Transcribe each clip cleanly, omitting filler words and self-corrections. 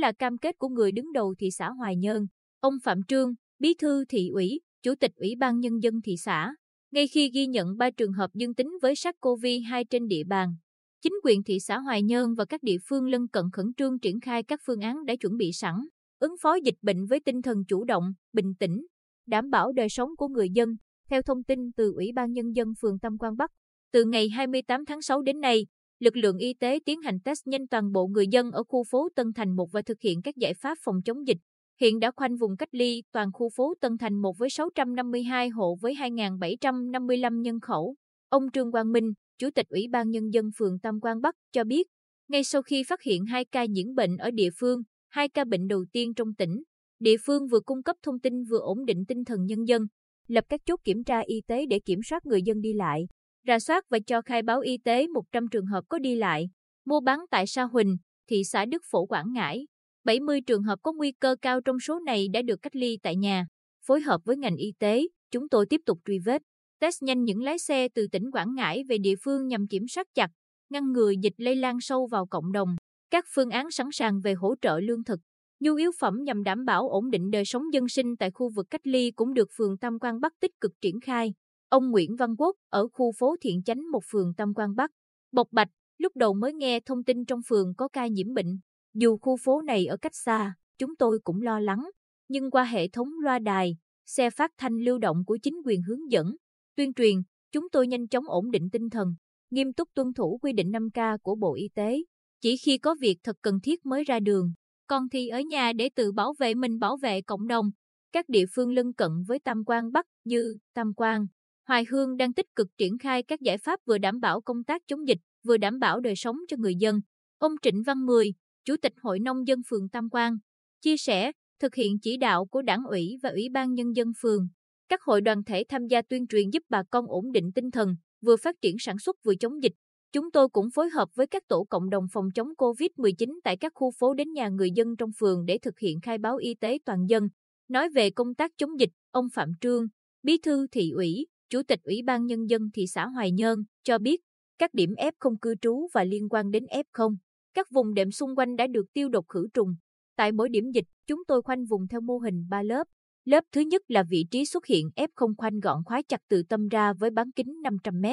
là cam kết của người đứng đầu thị xã Hoài Nhơn, ông Phạm Trương, bí thư thị ủy, chủ tịch Ủy ban Nhân dân thị xã. Ngay khi ghi nhận 3 trường hợp dương tính với SARS-CoV-2 trên địa bàn, chính quyền thị xã Hoài Nhơn và các địa phương lân cận khẩn trương triển khai các phương án đã chuẩn bị sẵn, ứng phó dịch bệnh với tinh thần chủ động, bình tĩnh, đảm bảo đời sống của người dân. Theo thông tin từ Ủy ban Nhân dân phường Tam Quan Bắc, từ ngày 28 tháng 6 đến nay, lực lượng y tế tiến hành test nhanh toàn bộ người dân ở khu phố Tân Thành 1 và thực hiện các giải pháp phòng chống dịch. Hiện đã khoanh vùng cách ly toàn khu phố Tân Thành 1 với 652 hộ với 2.755 nhân khẩu. Ông Trương Quang Minh, Chủ tịch Ủy ban Nhân dân phường Tam Quan Bắc cho biết, ngay sau khi phát hiện 2 ca nhiễm bệnh ở địa phương, 2 ca bệnh đầu tiên trong tỉnh, địa phương vừa cung cấp thông tin vừa ổn định tinh thần nhân dân, lập các chốt kiểm tra y tế để kiểm soát người dân đi lại, rà soát và cho khai báo y tế 100 trường hợp có đi lại, mua bán tại Sa Huỳnh, thị xã Đức Phổ, Quảng Ngãi. 70 trường hợp có nguy cơ cao trong số này đã được cách ly tại nhà. Phối hợp với ngành y tế, chúng tôi tiếp tục truy vết, test nhanh những lái xe từ tỉnh Quảng Ngãi về địa phương nhằm kiểm soát chặt, ngăn ngừa dịch lây lan sâu vào cộng đồng. Các phương án sẵn sàng về hỗ trợ lương thực, nhu yếu phẩm nhằm đảm bảo ổn định đời sống dân sinh tại khu vực cách ly cũng được phường Tam Quan Bắc tích cực triển khai. Ông Nguyễn Văn Quốc ở khu phố Thiện Chánh 1 phường Tam Quan Bắc bộc bạch, lúc đầu mới nghe thông tin trong phường có ca nhiễm bệnh. Dù khu phố này ở cách xa, chúng tôi cũng lo lắng, nhưng qua hệ thống loa đài, xe phát thanh lưu động của chính quyền hướng dẫn, tuyên truyền, chúng tôi nhanh chóng ổn định tinh thần, nghiêm túc tuân thủ quy định 5K của Bộ Y tế. Chỉ khi có việc thật cần thiết mới ra đường, còn thì ở nhà để tự bảo vệ mình, bảo vệ cộng đồng. Các địa phương lân cận với Tam Quan Bắc như Tam Quan, Hoài Hương đang tích cực triển khai các giải pháp vừa đảm bảo công tác chống dịch, vừa đảm bảo đời sống cho người dân. Ông Trịnh Văn Mười, Chủ tịch Hội Nông dân phường Tam Quan, chia sẻ, thực hiện chỉ đạo của Đảng ủy và Ủy ban Nhân dân phường, các hội đoàn thể tham gia tuyên truyền giúp bà con ổn định tinh thần, vừa phát triển sản xuất vừa chống dịch. Chúng tôi cũng phối hợp với các tổ cộng đồng phòng chống COVID-19 tại các khu phố đến nhà người dân trong phường để thực hiện khai báo y tế toàn dân. Nói về công tác chống dịch, ông Phạm Trương, Bí thư thị ủy, Chủ tịch Ủy ban Nhân dân thị xã Hoài Nhơn, cho biết các điểm F0 cư trú và liên quan đến F0. Các vùng đệm xung quanh đã được tiêu độc khử trùng. Tại mỗi điểm dịch, chúng tôi khoanh vùng theo mô hình 3 lớp. Lớp thứ nhất là vị trí xuất hiện F0, khoanh gọn khóa chặt từ tâm ra với bán kính 500 m.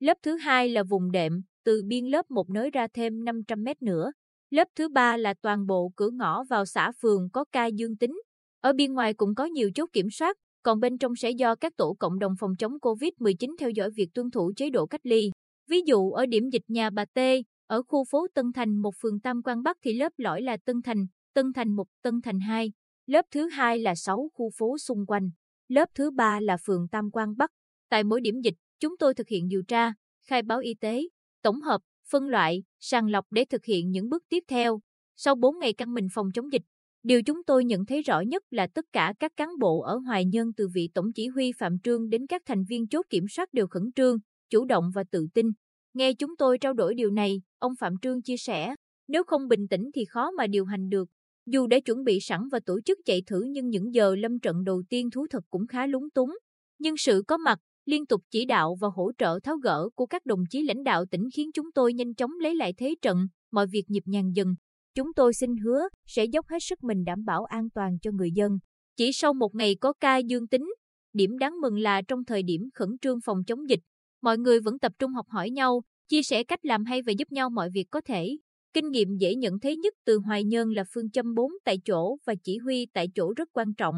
Lớp thứ hai là vùng đệm, từ biên lớp 1 nới ra thêm 500 m nữa. Lớp thứ ba là toàn bộ cửa ngõ vào xã phường có ca dương tính. Ở bên ngoài cũng có nhiều chốt kiểm soát, còn bên trong sẽ do các tổ cộng đồng phòng chống COVID-19 theo dõi việc tuân thủ chế độ cách ly. Ví dụ ở điểm dịch nhà bà T, ở khu phố Tân Thành 1 phường Tam Quan Bắc thì lớp lõi là Tân Thành 1, Tân Thành 2. Lớp thứ 2 là 6 khu phố xung quanh. Lớp thứ 3 là phường Tam Quan Bắc. Tại mỗi điểm dịch, chúng tôi thực hiện điều tra, khai báo y tế, tổng hợp, phân loại, sàng lọc để thực hiện những bước tiếp theo. Sau 4 ngày căng mình phòng chống dịch, điều chúng tôi nhận thấy rõ nhất là tất cả các cán bộ ở Hoài Nhơn từ vị tổng chỉ huy Phạm Trương đến các thành viên chốt kiểm soát đều khẩn trương, chủ động và tự tin. Nghe chúng tôi trao đổi điều này, ông Phạm Trương chia sẻ, nếu không bình tĩnh thì khó mà điều hành được. Dù đã chuẩn bị sẵn và tổ chức chạy thử nhưng những giờ lâm trận đầu tiên thú thật cũng khá lúng túng. Nhưng sự có mặt, liên tục chỉ đạo và hỗ trợ tháo gỡ của các đồng chí lãnh đạo tỉnh khiến chúng tôi nhanh chóng lấy lại thế trận, mọi việc nhịp nhàng dần. Chúng tôi xin hứa sẽ dốc hết sức mình đảm bảo an toàn cho người dân. Chỉ sau 1 ngày có ca dương tính, điểm đáng mừng là trong thời điểm khẩn trương phòng chống dịch, mọi người vẫn tập trung học hỏi nhau, chia sẻ cách làm hay và giúp nhau mọi việc có thể. Kinh nghiệm dễ nhận thấy nhất từ Hoài Nhơn là phương châm 4 tại chỗ và chỉ huy tại chỗ rất quan trọng.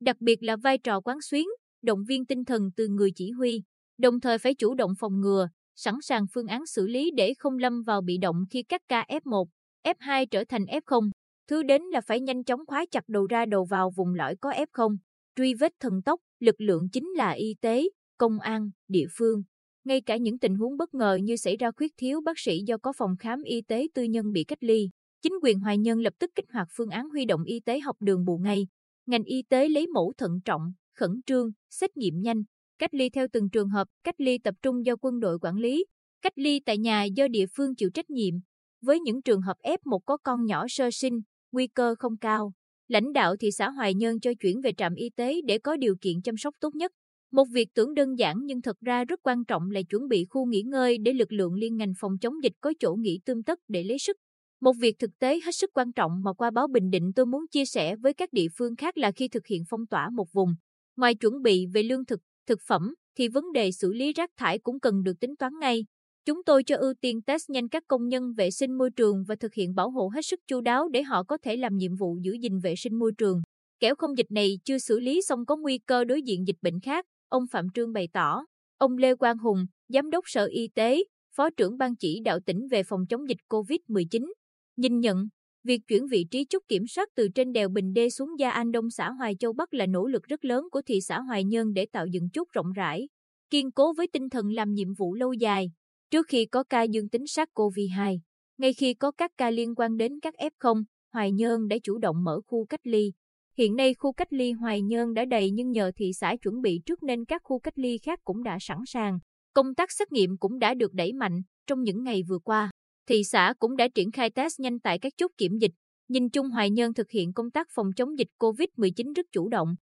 Đặc biệt là vai trò quán xuyến, động viên tinh thần từ người chỉ huy. Đồng thời phải chủ động phòng ngừa, sẵn sàng phương án xử lý để không lâm vào bị động khi các ca F1, F2 trở thành F0. Thứ đến là phải nhanh chóng khóa chặt đầu ra đầu vào vùng lõi có F0. Truy vết thần tốc, lực lượng chính là y tế, công an, địa phương. Ngay cả những tình huống bất ngờ như xảy ra khuyết thiếu bác sĩ do có phòng khám y tế tư nhân bị cách ly, chính quyền Hoài Nhơn lập tức kích hoạt phương án huy động y tế học đường bù ngay. Ngành y tế lấy mẫu thận trọng, khẩn trương, xét nghiệm nhanh, cách ly theo từng trường hợp, cách ly tập trung do quân đội quản lý, cách ly tại nhà do địa phương chịu trách nhiệm. Với những trường hợp F1 có con nhỏ sơ sinh, nguy cơ không cao, lãnh đạo thị xã Hoài Nhơn cho chuyển về trạm y tế để có điều kiện chăm sóc tốt nhất. Một việc tưởng đơn giản nhưng thật ra rất quan trọng là chuẩn bị khu nghỉ ngơi để lực lượng liên ngành phòng chống dịch có chỗ nghỉ tươm tất để lấy sức, Một việc thực tế hết sức quan trọng mà qua báo Bình Định tôi muốn chia sẻ với các địa phương khác là khi thực hiện phong tỏa một vùng, ngoài chuẩn bị về lương thực, thực phẩm, thì vấn đề xử lý rác thải cũng cần được tính toán ngay. Chúng tôi cho ưu tiên test nhanh các công nhân vệ sinh môi trường và thực hiện bảo hộ hết sức chu đáo để họ có thể làm nhiệm vụ giữ gìn vệ sinh môi trường. Kẻo không dịch này chưa xử lý xong có nguy cơ đối diện dịch bệnh khác, ông Phạm Trương bày tỏ. Ông Lê Quang Hùng, Giám đốc Sở Y tế, Phó trưởng Ban chỉ đạo tỉnh về phòng chống dịch COVID-19, nhìn nhận, việc chuyển vị trí chốt kiểm soát từ trên đèo Bình Đê xuống Gia An Đông xã Hoài Châu Bắc là nỗ lực rất lớn của thị xã Hoài Nhơn để tạo dựng chốt rộng rãi, kiên cố với tinh thần làm nhiệm vụ lâu dài. Trước khi có ca dương tính SARS-CoV-2, ngay khi có các ca liên quan đến các F0, Hoài Nhơn đã chủ động mở khu cách ly. Hiện nay khu cách ly Hoài Nhơn đã đầy nhưng nhờ thị xã chuẩn bị trước nên các khu cách ly khác cũng đã sẵn sàng. Công tác xét nghiệm cũng đã được đẩy mạnh trong những ngày vừa qua. Thị xã cũng đã triển khai test nhanh tại các chốt kiểm dịch. Nhìn chung Hoài Nhơn thực hiện công tác phòng chống dịch COVID-19 rất chủ động.